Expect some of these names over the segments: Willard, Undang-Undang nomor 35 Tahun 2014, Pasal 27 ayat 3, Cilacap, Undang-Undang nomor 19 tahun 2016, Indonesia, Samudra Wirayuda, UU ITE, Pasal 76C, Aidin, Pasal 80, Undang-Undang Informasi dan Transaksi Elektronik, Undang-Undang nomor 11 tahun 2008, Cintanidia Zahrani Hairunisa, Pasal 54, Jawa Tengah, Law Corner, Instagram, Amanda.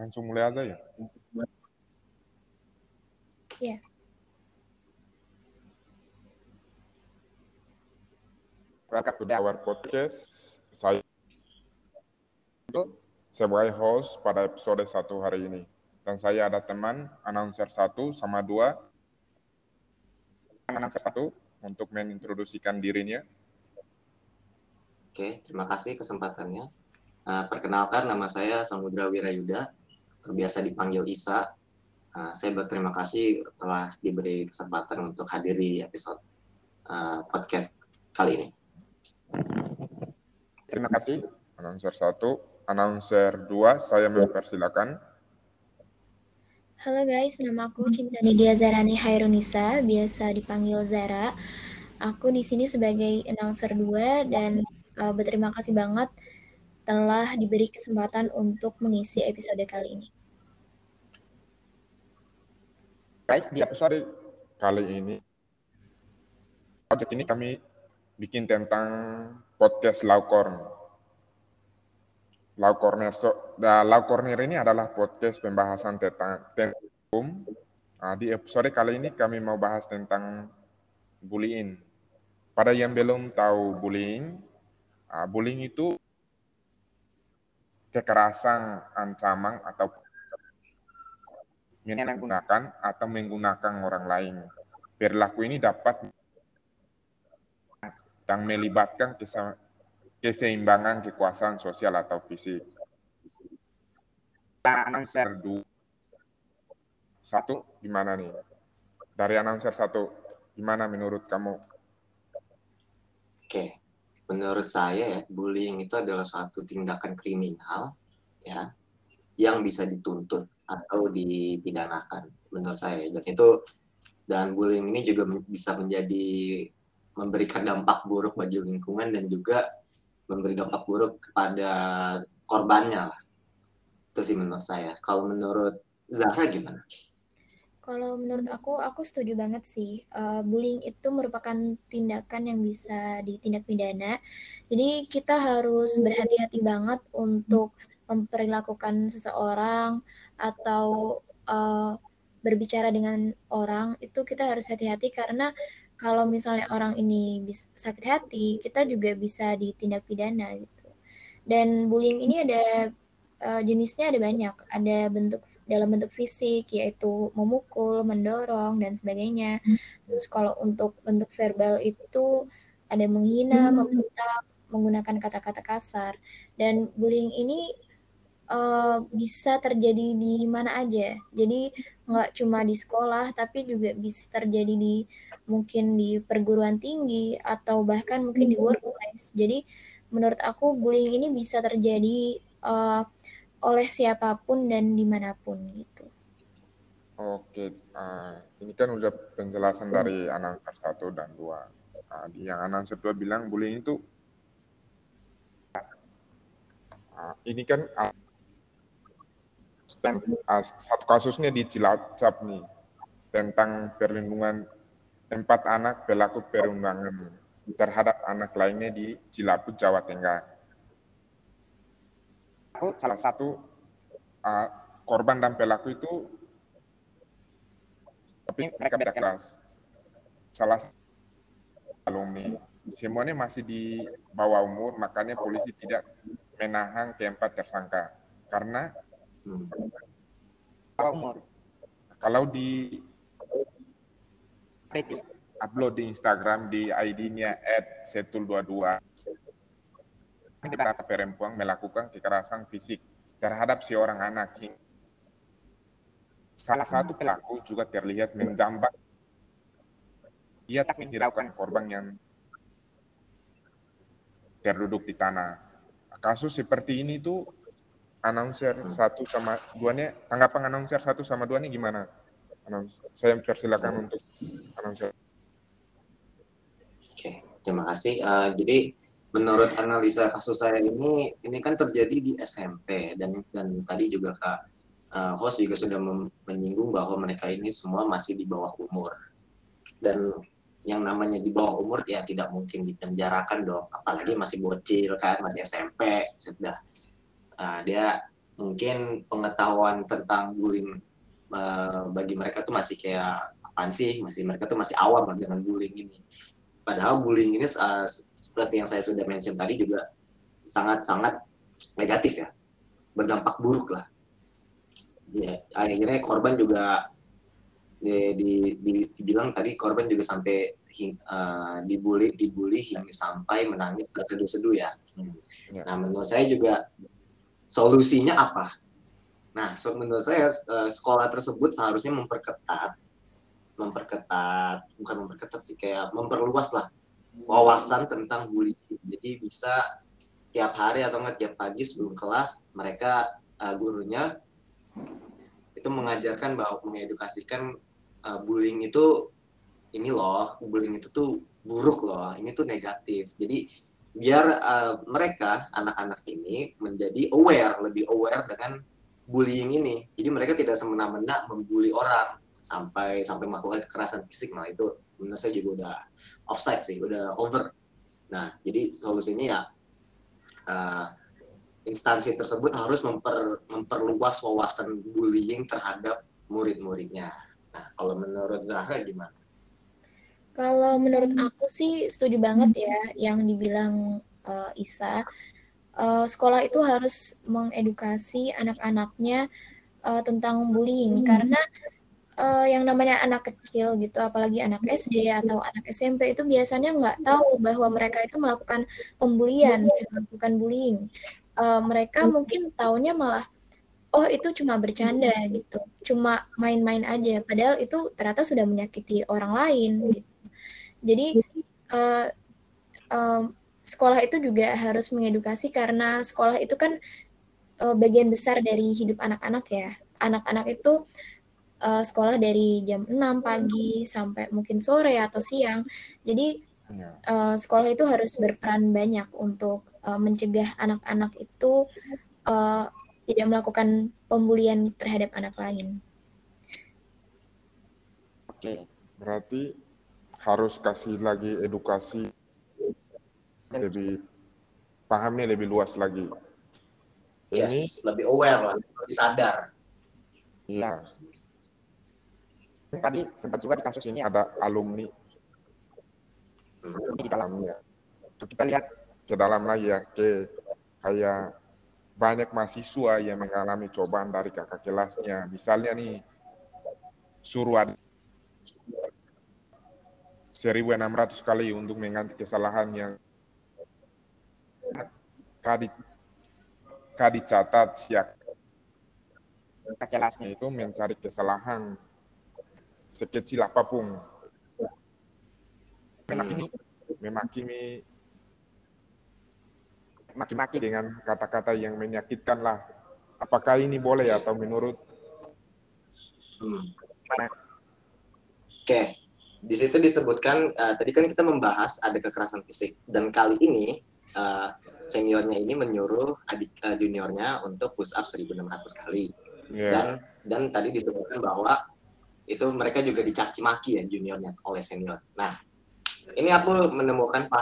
Langsung mulai aja ya. Iya. Welcome to our podcast. Saya sebagai host pada episode 1 hari ini. Dan saya ada teman, announcer 1 sama 2. Announcer 1 untuk mengintroduksikan dirinya. Oke, terima kasih kesempatannya. Perkenalkan, nama saya Samudra Wirayuda, terbiasa dipanggil Isa. Saya berterima kasih telah diberi kesempatan untuk hadiri episode podcast kali ini. Terima kasih. Announcer 1, announcer 2, saya mempersilakan. Halo guys, nama aku Cintanidia Zahrani Hairunisa, biasa dipanggil Zara. Aku di sini sebagai announcer 2 dan berterima kasih banget telah diberi kesempatan untuk mengisi episode kali ini. Guys, di episode kali ini, project ini kami bikin tentang podcast Law Corner. Law Corner ini adalah podcast pembahasan tentang hukum. Di episode kali ini kami mau bahas tentang bullying. Pada yang belum tahu bullying, bullying itu kekerasan, ancaman, atau menggunakan orang lain. Perilaku ini dapat dan melibatkan keseimbangan kekuasaan sosial atau fisik. Announcer 1 gimana nih? Dari announcer 1 gimana menurut kamu? Oke. Menurut saya ya, bullying itu adalah suatu tindakan kriminal ya yang bisa dituntut atau dipidanakan menurut saya. Dan bullying ini juga bisa memberikan dampak buruk bagi lingkungan dan juga memberi dampak buruk kepada korbannya. Itu sih menurut saya. Kalau menurut Zahra gimana? Kalau menurut aku setuju banget sih. Bullying itu merupakan tindakan yang bisa ditindak pidana. Jadi kita harus berhati-hati banget untuk memperlakukan seseorang atau berbicara dengan orang. Itu kita harus hati-hati karena kalau misalnya orang ini sakit hati, kita juga bisa ditindak pidana gitu. Dan bullying ini ada jenisnya ada banyak, ada dalam bentuk fisik yaitu memukul, mendorong dan sebagainya. Terus kalau untuk bentuk verbal itu ada menghina, membentak, menggunakan kata-kata kasar. Dan bullying ini bisa terjadi di mana aja. Jadi nggak cuma di sekolah, tapi juga bisa terjadi di mungkin di perguruan tinggi atau bahkan mungkin di workplace. Jadi menurut aku bullying ini bisa terjadi oleh siapapun dan dimanapun gitu. Oke, ini kan udah penjelasan dari announcer 1 dan 2. Yang announcer 2 bilang bullying itu ini kan satu kasusnya di Cilacap nih tentang perlindungan 4 anak pelaku perundang-undangan terhadap anak lainnya di Cilacap, Jawa Tengah. Salah satu korban dan pelaku itu tapi mereka beda kelas. Salah satu alumni, semuanya masih di bawah umur, makanya polisi tidak menahan keempat tersangka karena kalau di upload di Instagram di ID-nya @setul22 perempuan melakukan kekerasan fisik terhadap seorang anak. Salah satu pelaku juga terlihat menjambak. Ia tak menghiraukan korban yang terduduk di tanah. Kasus seperti ini tuh announcer 1 sama 2-nya, tanggapan announcer 1 sama 2-nya gimana? Saya persilakan untuk announcer. Oke, terima kasih. Jadi menurut analisa kasus saya ini kan terjadi di SMP dan tadi juga Kak host juga sudah menyinggung bahwa mereka ini semua masih di bawah umur. Dan yang namanya di bawah umur ya tidak mungkin dipenjarakan dong, apalagi masih bocil kan, masih SMP, sudah dia mungkin pengetahuan tentang bullying bagi mereka tuh masih kayak apaan sih, mereka tuh masih awam dengan bullying ini. Padahal bullying ini seperti yang saya sudah mention tadi juga sangat-sangat negatif ya, berdampak buruk lah. Ya, akhirnya korban juga dibilang tadi korban juga sampai dibully hingga sampai menangis terseduh-seduh ya. Nah menurut saya juga solusinya apa? Nah menurut saya sekolah tersebut seharusnya memperluas lah wawasan tentang bullying. Jadi bisa tiap hari atau nggak tiap pagi sebelum kelas mereka gurunya itu mengajarkan bahwa mengedukasikan bullying itu ini loh, bullying itu tuh buruk loh, ini tuh negatif. Jadi biar mereka, anak-anak ini menjadi lebih aware dengan bullying ini. Jadi mereka tidak semena-mena membuli orang sampai melakukan kekerasan fisik. Nah itu menurut saya juga udah offside sih, udah over. Nah jadi solusinya ya instansi tersebut harus memperluas wawasan bullying terhadap murid-muridnya. Nah kalau menurut Zahra gimana? Kalau menurut aku sih setuju banget ya yang dibilang Isa. Sekolah itu harus mengedukasi anak-anaknya tentang bullying karena yang namanya anak kecil gitu, apalagi anak SD atau anak SMP itu biasanya nggak tahu bahwa mereka itu melakukan pembulian, bukan bullying. Mereka mungkin taunya malah oh itu cuma bercanda gitu, cuma main-main aja. Padahal itu ternyata sudah menyakiti orang lain gitu. Jadi sekolah itu juga harus mengedukasi karena sekolah itu kan bagian besar dari hidup anak-anak ya. Anak-anak itu sekolah dari jam 6 pagi sampai mungkin sore atau siang. Jadi sekolah itu harus berperan banyak untuk mencegah anak-anak itu tidak melakukan pembulian terhadap anak lain. Oke, berarti harus kasih lagi edukasi lebih pahamnya lebih luas lagi. Yes, ini lebih aware lah, lebih sadar. Iya. Tadi sempat juga di kasus ini ada alumni di dalamnya. Kita lihat ke dalam lagi ya, kayak banyak mahasiswa yang mengalami cobaan dari kakak kelasnya. Misalnya nih, suruhan 1.600 kali untuk mengganti kesalahan yang kadit catat siap kelasnya itu mencari kesalahan sekecil apapun. Memaki-maki dengan kata-kata yang menyakitkan lah. Apakah ini boleh atau menurut? Oke. Di situ disebutkan, tadi kan kita membahas ada kekerasan fisik, dan kali ini seniornya ini menyuruh juniornya untuk push up 1.600 kali, dan tadi disebutkan bahwa itu mereka juga dicaci maki ya juniornya oleh senior. Nah, ini aku menemukan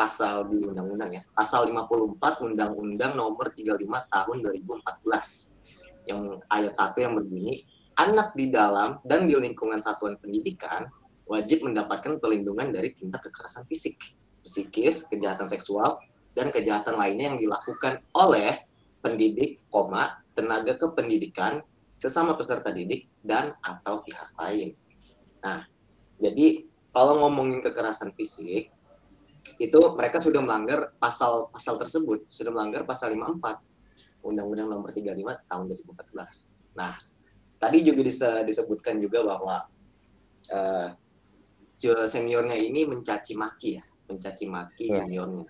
pasal di undang-undang ya, pasal 54 Undang-Undang nomor 35 tahun 2014 yang ayat 1 yang berbunyi, anak di dalam dan di lingkungan satuan pendidikan wajib mendapatkan perlindungan dari tindak kekerasan fisik, psikis, kejahatan seksual, dan kejahatan lainnya yang dilakukan oleh pendidik, tenaga kependidikan, sesama peserta didik, dan atau pihak lain. Nah, jadi kalau ngomongin kekerasan fisik, itu mereka sudah melanggar pasal tersebut, sudah melanggar pasal 54 Undang-Undang nomor 35 tahun 2014. Nah, tadi juga disebutkan juga bahwa seniornya ini mencaci maki juniornya.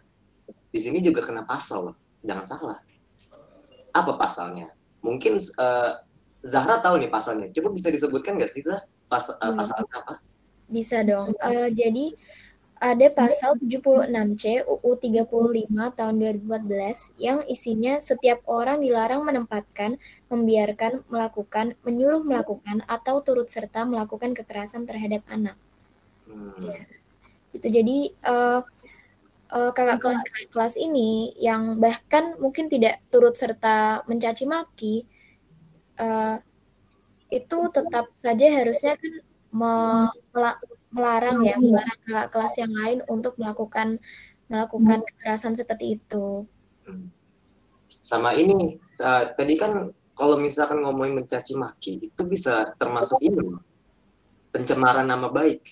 Di sini juga kena pasal loh, jangan salah. Apa pasalnya? Mungkin Zahra tahu nih pasalnya. Coba bisa disebutkan nggak sih Zahra pasalnya apa? Bisa dong. Jadi ada pasal 76C UU 35 tahun 2014 yang isinya setiap orang dilarang menempatkan, membiarkan, melakukan, menyuruh melakukan, atau turut serta melakukan kekerasan terhadap anak. Ya. Itu jadi kakak kelas ini yang bahkan mungkin tidak turut serta mencaci maki, itu tetap saja harusnya kan melarang kakak kelas yang lain untuk melakukan kekerasan seperti itu. Sama ini tadi kan kalau misalkan ngomongin mencaci maki itu bisa termasuk ini pencemaran nama baik.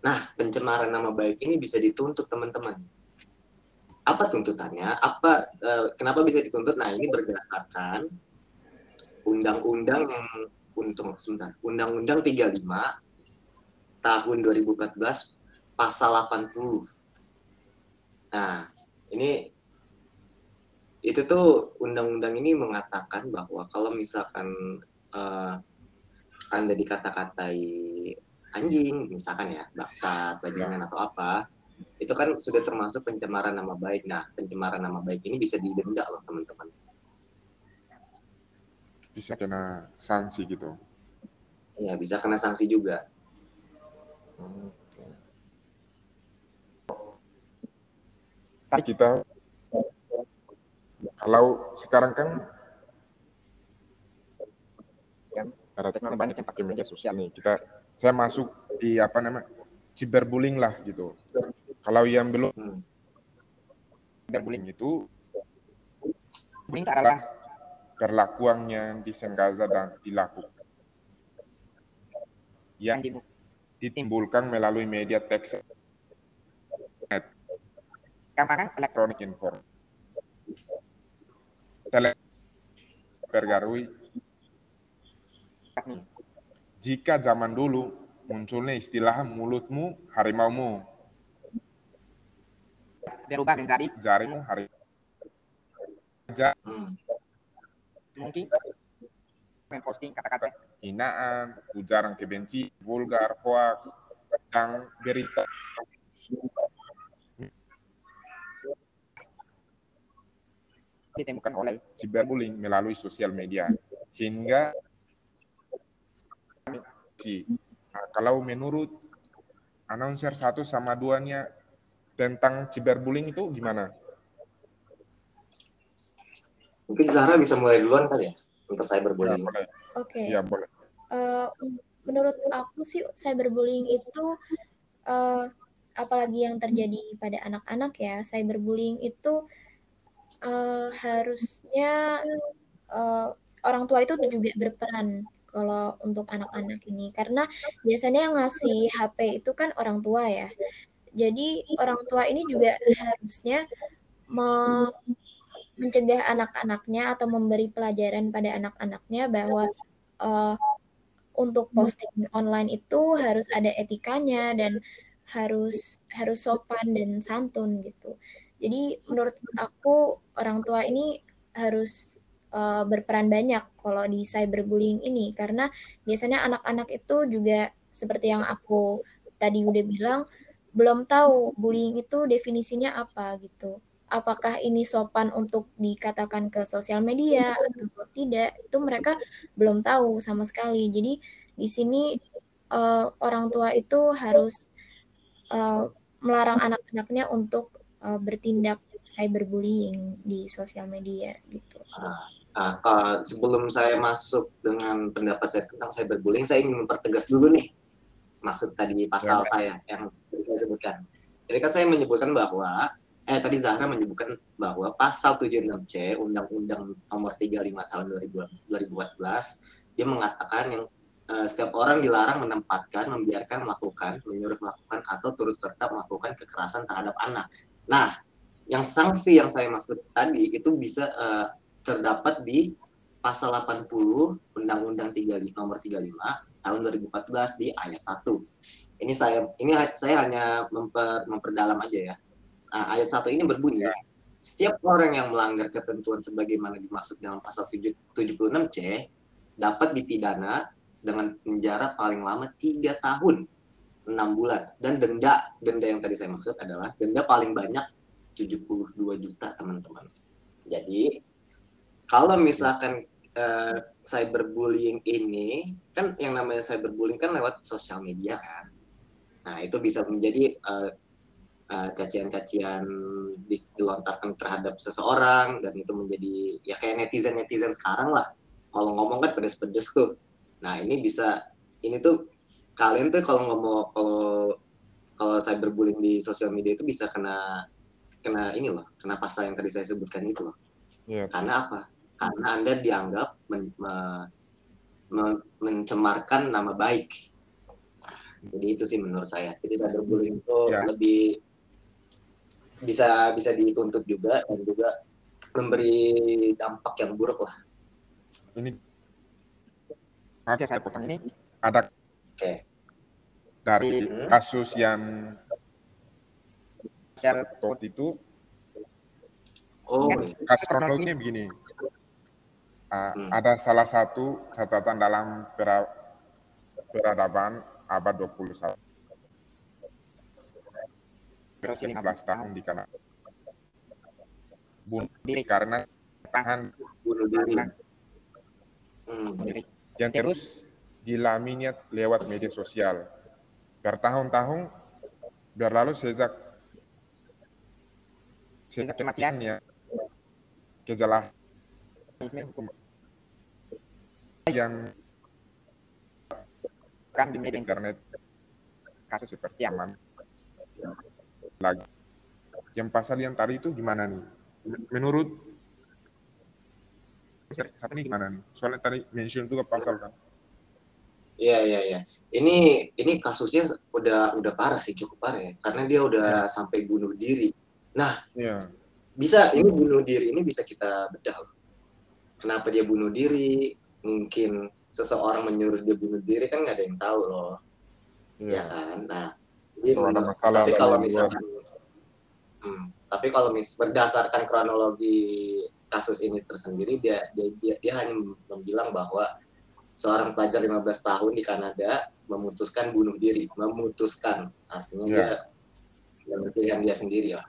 Nah, pencemaran nama baik ini bisa dituntut, teman-teman. Apa tuntutannya? Kenapa bisa dituntut? Nah, ini berdasarkan Undang-Undang 35 tahun 2014 Pasal 80. Nah, ini itu tuh undang-undang ini mengatakan bahwa kalau misalkan Anda dikata-katai anjing, misalkan ya, baksat, bajingan atau apa, itu kan sudah termasuk pencemaran nama baik. Nah, pencemaran nama baik ini bisa didenda loh, teman-teman. Bisa kena sanksi gitu. Iya, bisa kena sanksi juga. Tadi kita, kalau sekarang kan karena banyak yang pakai media sosial nih, saya masuk di cyberbullying lah gitu. Kalau yang belum cyberbullying itu bullying adalah perlakuan yang disengaja dan dilakukan yang ditimbulkan melalui media teks, gambaran, elektronik, informasi, tergarui. Jika zaman dulu munculnya istilah mulutmu harimaumu, berubah menjadi jarimu harimau. Mungkin memposting kata-kata hinaan, ujaran kebencian, vulgar, hoax, dan berita ditemukan oleh cyberbullying melalui sosial media hingga. Nah, kalau menurut announcer 1 sama 2-nya tentang cyberbullying itu gimana? Mungkin Zahra bisa mulai duluan kali ya untuk cyberbullying. Oke. Ya, boleh. Menurut aku sih cyberbullying itu apalagi yang terjadi pada anak-anak ya, cyberbullying itu harusnya orang tua itu juga berperan. Kalau untuk anak-anak ini, karena biasanya yang ngasih HP itu kan orang tua ya. Jadi orang tua ini juga harusnya mencegah anak-anaknya atau memberi pelajaran pada anak-anaknya bahwa untuk posting online itu harus ada etikanya dan harus sopan dan santun gitu. Jadi menurut aku orang tua ini harus berperan banyak kalau di cyberbullying ini, karena biasanya anak-anak itu juga seperti yang aku tadi udah bilang, belum tahu bullying itu definisinya apa gitu. Apakah ini sopan untuk dikatakan ke sosial media atau tidak, itu mereka belum tahu sama sekali. Jadi di sini orang tua itu harus melarang anak-anaknya untuk bertindak cyberbullying di sosial media gitu. Sebelum saya masuk dengan pendapat saya tentang cyberbullying, saya ingin mempertegas dulu nih maksud tadi pasal saya yang saya sebutkan. Jadi kan saya menyebutkan bahwa tadi Zahra menyebutkan bahwa pasal 76C Undang-Undang nomor 35 tahun 2014 dia mengatakan yang setiap orang dilarang menempatkan, membiarkan melakukan, menyuruh melakukan atau turut serta melakukan kekerasan terhadap anak. Nah, yang sanksi yang saya maksud tadi itu bisa terdapat di Pasal 80 Undang-Undang nomor 35 tahun 2014 di ayat 1. Ini saya hanya memperdalam aja ya. Nah, ayat 1 ini berbunyi, setiap orang yang melanggar ketentuan sebagaimana dimaksud dalam Pasal 76C dapat dipidana dengan penjara paling lama 3 tahun 6 bulan dan denda yang tadi saya maksud adalah denda paling banyak 72 juta, teman-teman. Jadi kalau misalkan cyberbullying ini, kan yang namanya cyberbullying kan lewat sosial media kan. Nah, itu bisa menjadi cacian-cacian dilontarkan terhadap seseorang, dan itu menjadi ya kayak netizen-netizen sekarang lah, kalau ngomong kan pedes-pedes tuh. Nah ini bisa, ini tuh kalian tuh kalau ngomong, kalau cyberbullying di sosial media itu bisa kena ini loh, kena pasal yang tadi saya sebutkan itu loh. Yeah. Karena apa? Karena Anda dianggap mencemarkan nama baik. Jadi itu sih menurut saya. Jadi cyberbullying itu lebih bisa dituntut juga, dan juga memberi dampak yang buruk lah. Ini oke, saya potong ini. Ada dari kasus yang share code itu. Oh, kasus kronologinya begini. Ada salah satu catatan dalam peradaban abad 21 15 tahun di Kanada. Bunuh diri karena tahan bunuh diri. Yang terus dilaminya lewat media sosial. Bertahun-tahun berlalu sejak kematiannya, gejala yang kan di media internet, kasus seperti aman lagi yang pasal yang tadi itu gimana nih menurut saat ini gimana nih, soalnya tadi mention juga pasal kan. Iya. Ini kasusnya udah parah sih, cukup parah ya, karena dia udah sampai bunuh diri. Nah bisa ini bunuh diri ini bisa kita bedah kenapa dia bunuh diri. Mungkin seseorang menyuruh dia bunuh diri kan nggak ada yang tahu loh, ya kan. Nah, tapi kalau misalkan, berdasarkan kronologi kasus ini tersendiri, dia hanya membilang bahwa seorang pelajar 15 tahun di Kanada memutuskan bunuh diri, artinya dia pilihan dia sendiri ya.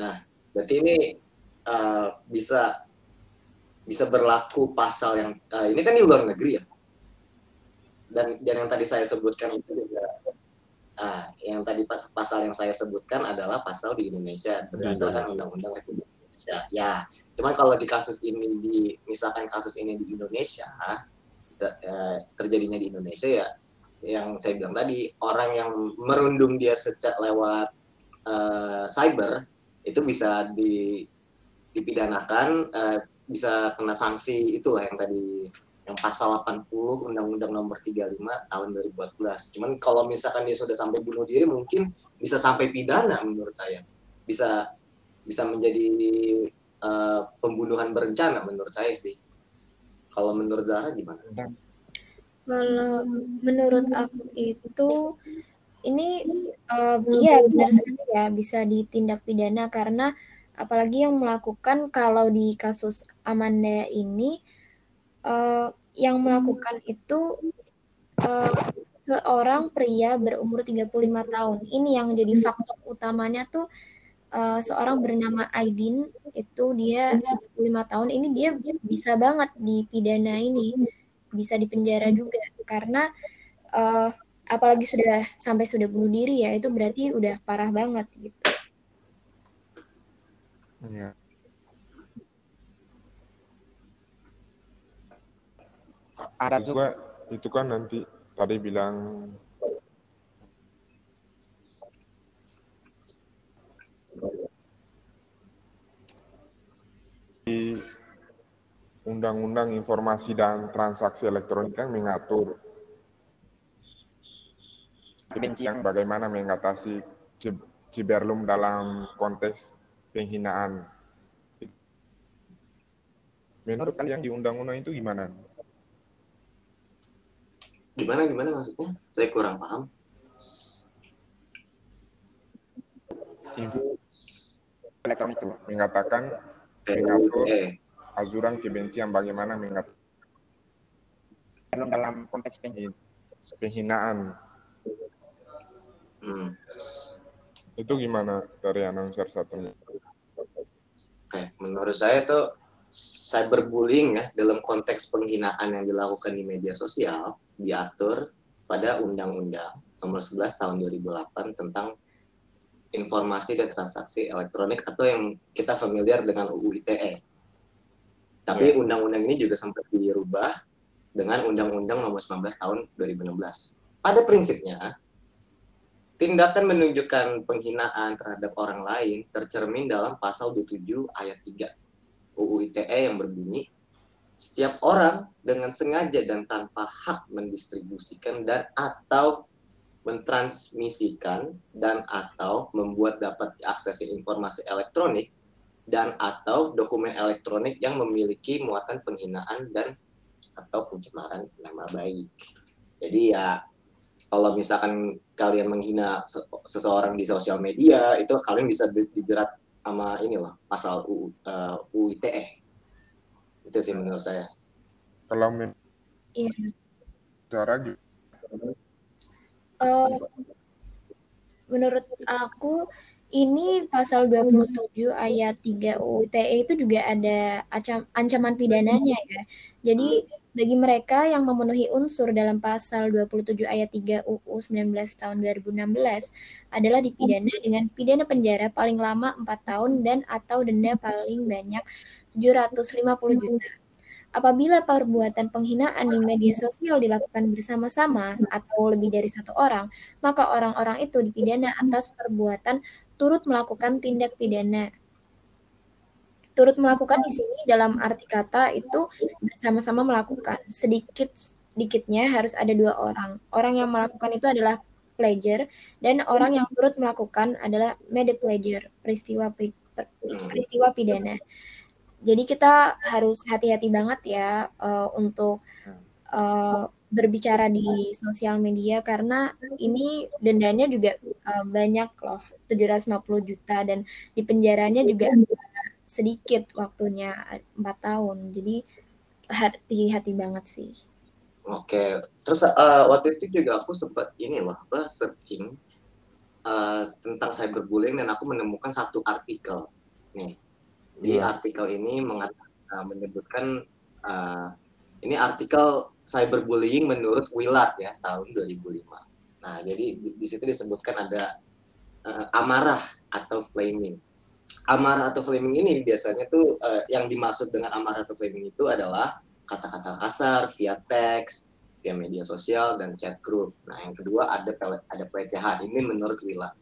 Nah, berarti ini bisa berlaku pasal yang ini kan di luar negeri ya, dan yang tadi saya sebutkan itu juga yang tadi pasal yang saya sebutkan adalah pasal di Indonesia berdasarkan Undang-Undang Republik Indonesia ya. Cuman kalau di kasus ini misalkan kasus ini di Indonesia terjadinya di Indonesia ya, yang saya bilang tadi, orang yang merundung dia secara lewat cyber itu bisa dipidanakan, bisa kena sanksi itulah yang tadi, yang pasal 80 Undang-Undang nomor 35 tahun 2014. Cuman kalau misalkan dia sudah sampai bunuh diri, mungkin bisa sampai pidana menurut saya. Bisa menjadi pembunuhan berencana menurut saya sih. Kalau menurut Zahra gimana? Kalau menurut aku itu ini iya benar sekali ya, bisa ditindak pidana, karena apalagi yang melakukan, kalau di kasus Amanda ini yang melakukan itu seorang pria berumur 35 tahun. Ini yang jadi faktor utamanya tuh seorang bernama Aidin, itu dia 35 tahun. Ini dia bisa banget dipidana, ini bisa dipenjara juga, karena apalagi sudah bunuh diri ya, itu berarti udah parah banget gitu. Ya. Ada juga itu kan nanti tadi bilang di Undang-Undang Informasi dan Transaksi Elektronik kan mengatur bagaimana mengatasi ciberlum dalam konteks penghinaan. Menurut kalian di undang-undang itu gimana? Gimana maksudnya? Saya kurang paham. Elektronik itu mengatakan mengatur azuran kebencian, bagaimana mengatur dalam konteks penghinaan. Itu gimana dari announcer satunya? Menurut saya itu cyberbullying ya, dalam konteks penghinaan yang dilakukan di media sosial diatur pada Undang-Undang nomor 11 tahun 2008 tentang Informasi dan Transaksi Elektronik atau yang kita familiar dengan UU ITE. Tapi undang-undang ini juga sempat dirubah dengan Undang-Undang nomor 19 tahun 2016. Pada prinsipnya, tindakan menunjukkan penghinaan terhadap orang lain tercermin dalam Pasal 27 ayat 3 UU ITE yang berbunyi, setiap orang dengan sengaja dan tanpa hak mendistribusikan dan atau mentransmisikan dan atau membuat dapat diakses informasi elektronik dan atau dokumen elektronik yang memiliki muatan penghinaan dan atau pencemaran nama baik. Jadi ya, kalau misalkan kalian menghina seseorang di sosial media, itu kalian bisa dijerat sama ini loh, pasal UU ITE. Itu sih menurut saya. Kalau cara juga. Menurut aku ini pasal 27 ayat 3 UU ITE itu juga ada ancaman pidananya ya. Jadi bagi mereka yang memenuhi unsur dalam pasal 27 ayat 3 UU 19 tahun 2016 adalah dipidana dengan pidana penjara paling lama 4 tahun dan atau denda paling banyak 750 juta. Apabila perbuatan penghinaan di media sosial dilakukan bersama-sama atau lebih dari satu orang, maka orang-orang itu dipidana atas perbuatan turut melakukan tindak pidana. Turut melakukan di sini dalam arti kata itu bersama-sama melakukan. Sedikit-sedikitnya harus ada dua orang. Orang yang melakukan itu adalah pleajer dan orang yang turut melakukan adalah made pleajer, peristiwa pidana. Jadi kita harus hati-hati banget ya untuk berbicara di sosial media karena ini dendanya juga banyak loh, 750 juta dan di penjaranya juga sedikit waktunya 4 tahun. Jadi hati-hati banget sih. Oke, terus waktu itu juga aku sempat ini loh, searching tentang cyberbullying dan aku menemukan satu artikel nih. Di artikel ini menyebutkan ini artikel cyberbullying menurut Willard ya tahun 2005. Nah, jadi di situ disebutkan ada amarah atau flaming. Amarah atau flaming ini biasanya tuh yang dimaksud dengan amarah atau flaming itu adalah kata-kata kasar via teks, via media sosial dan chat group. Nah, yang kedua ada pelecehan. Ini menurut Willard.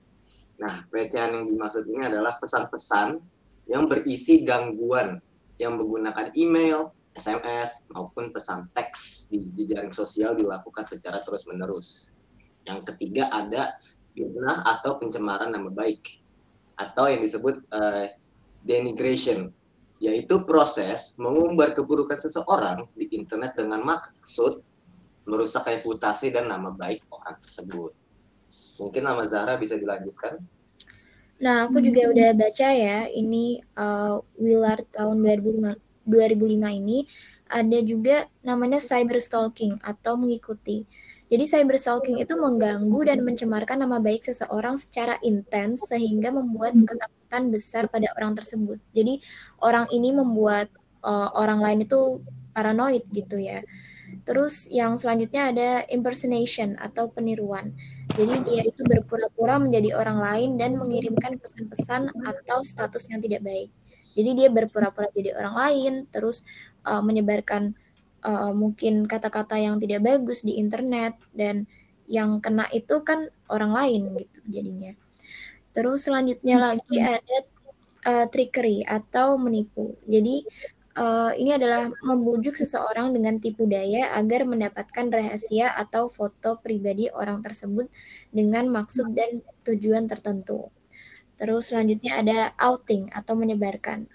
Nah, pelecehan yang dimaksud ini adalah pesan-pesan yang berisi gangguan yang menggunakan email, SMS, maupun pesan teks di jejaring sosial dilakukan secara terus-menerus. Yang ketiga ada fitnah atau pencemaran nama baik, atau yang disebut denigration, yaitu proses mengumbar keburukan seseorang di internet dengan maksud merusak reputasi dan nama baik orang tersebut. Mungkin nama Zahra bisa dilanjutkan. Nah, aku juga udah baca ya, ini Willard tahun 2005 ini ada juga namanya cyberstalking atau mengikuti. Jadi cyberstalking itu mengganggu dan mencemarkan nama baik seseorang secara intens sehingga membuat ketakutan besar pada orang tersebut. Jadi orang ini membuat orang lain itu paranoid gitu ya. Terus yang selanjutnya ada impersonation atau peniruan. Jadi dia itu berpura-pura menjadi orang lain dan mengirimkan pesan-pesan atau status yang tidak baik. Jadi dia berpura-pura jadi orang lain, terus menyebarkan mungkin kata-kata yang tidak bagus di internet, dan yang kena itu kan orang lain gitu jadinya. Terus selanjutnya lagi ada trickery atau menipu. Jadi ini adalah membujuk seseorang dengan tipu daya agar mendapatkan rahasia atau foto pribadi orang tersebut dengan maksud dan tujuan tertentu. Terus selanjutnya ada outing atau menyebarkan.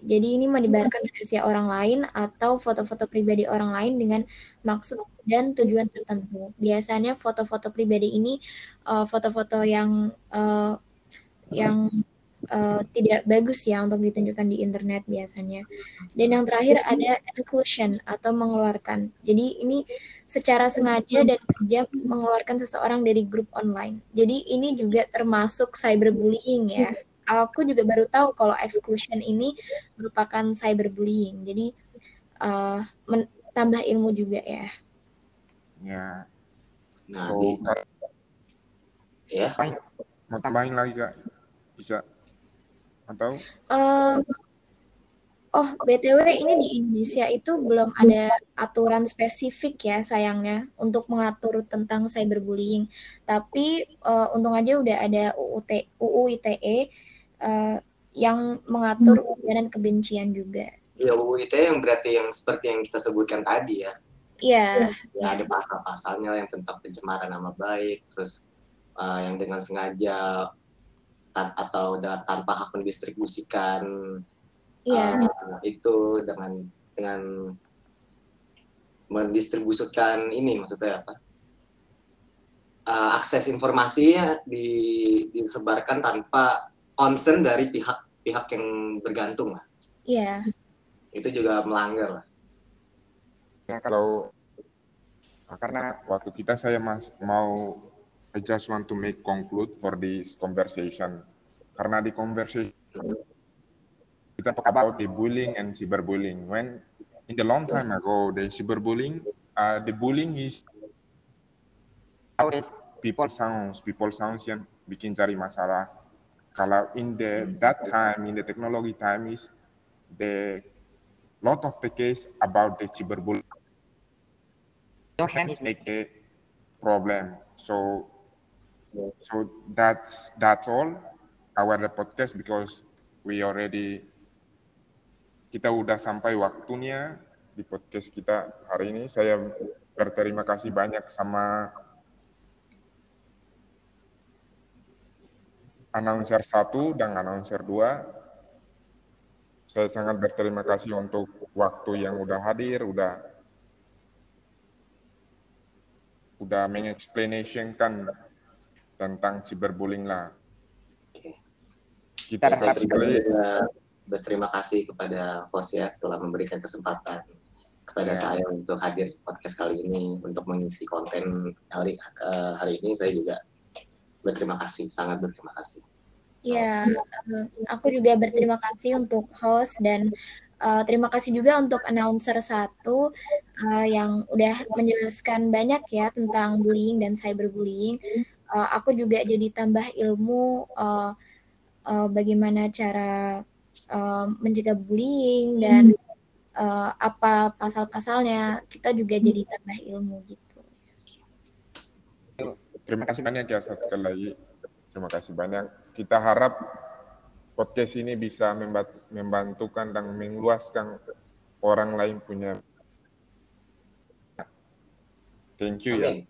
Jadi ini menyebarkan rahasia orang lain atau foto-foto pribadi orang lain dengan maksud dan tujuan tertentu. Biasanya foto-foto pribadi ini foto-foto yang tidak bagus ya untuk ditunjukkan di internet biasanya. Dan yang terakhir ada exclusion atau mengeluarkan. Jadi ini secara sengaja dan kejam mengeluarkan seseorang dari grup online. Jadi ini juga termasuk cyberbullying ya. Aku juga baru tahu kalau exclusion ini merupakan cyberbullying. Jadi tambah ilmu juga ya. Ya. So, ya. Mau tambahin lagi Kak? Bisa. Atau? Oh, BTW ini di Indonesia itu belum ada aturan spesifik ya sayangnya untuk mengatur tentang cyberbullying. Tapi untung aja udah ada UU ITE yang mengatur ujaran kebencian juga. Ya, UU ITE yang berarti yang seperti yang kita sebutkan tadi ya. Iya. Ya, ada pasal-pasalnya yang tentang pencemaran nama baik, terus yang dengan sengaja atau tanpa hak mendistribusikan. Yeah. Itu dengan mendistribusikan ini maksud saya apa? Akses informasinya disebarkan tanpa konsen dari pihak yang bergantung lah. Iya. Yeah. Itu juga melanggar lah. Ya kalau karena waktu kita saya mau I just want to make conclude for this conversation karena di conversation kita talk about the bullying and cyberbullying. When in the long time ago, the cyberbullying, the bullying is how people sounds yang bikin cari masalah. Kalau in the that time, in the technology time is the lot of the case about the cyberbullying. Your hand is make the problem. So that's all our podcast because we already. Kita udah sampai waktunya di podcast kita hari ini. Saya berterima kasih banyak sama announcer 1 dan announcer 2. Saya sangat berterima kasih untuk waktu yang udah hadir, udah mengexplanationkan tentang cyberbullying lah. Kita harap sekali. Berterima kasih kepada host ya telah memberikan kesempatan kepada saya untuk hadir podcast kali ini untuk mengisi konten hari ini. Saya juga berterima kasih, sangat berterima kasih. Ya, aku juga berterima kasih untuk host dan terima kasih juga untuk announcer 1 yang udah menjelaskan banyak ya tentang bullying dan cyberbullying. Aku juga jadi tambah ilmu bagaimana cara menjaga bullying dan apa pasal-pasalnya, kita juga jadi tambah ilmu gitu. Terima kasih banyak ya sekali lagi. Terima kasih banyak. Kita harap podcast ini bisa membantukan dan mengeluaskan orang lain punya. Thank you.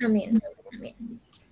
Amin. Ya. Amin.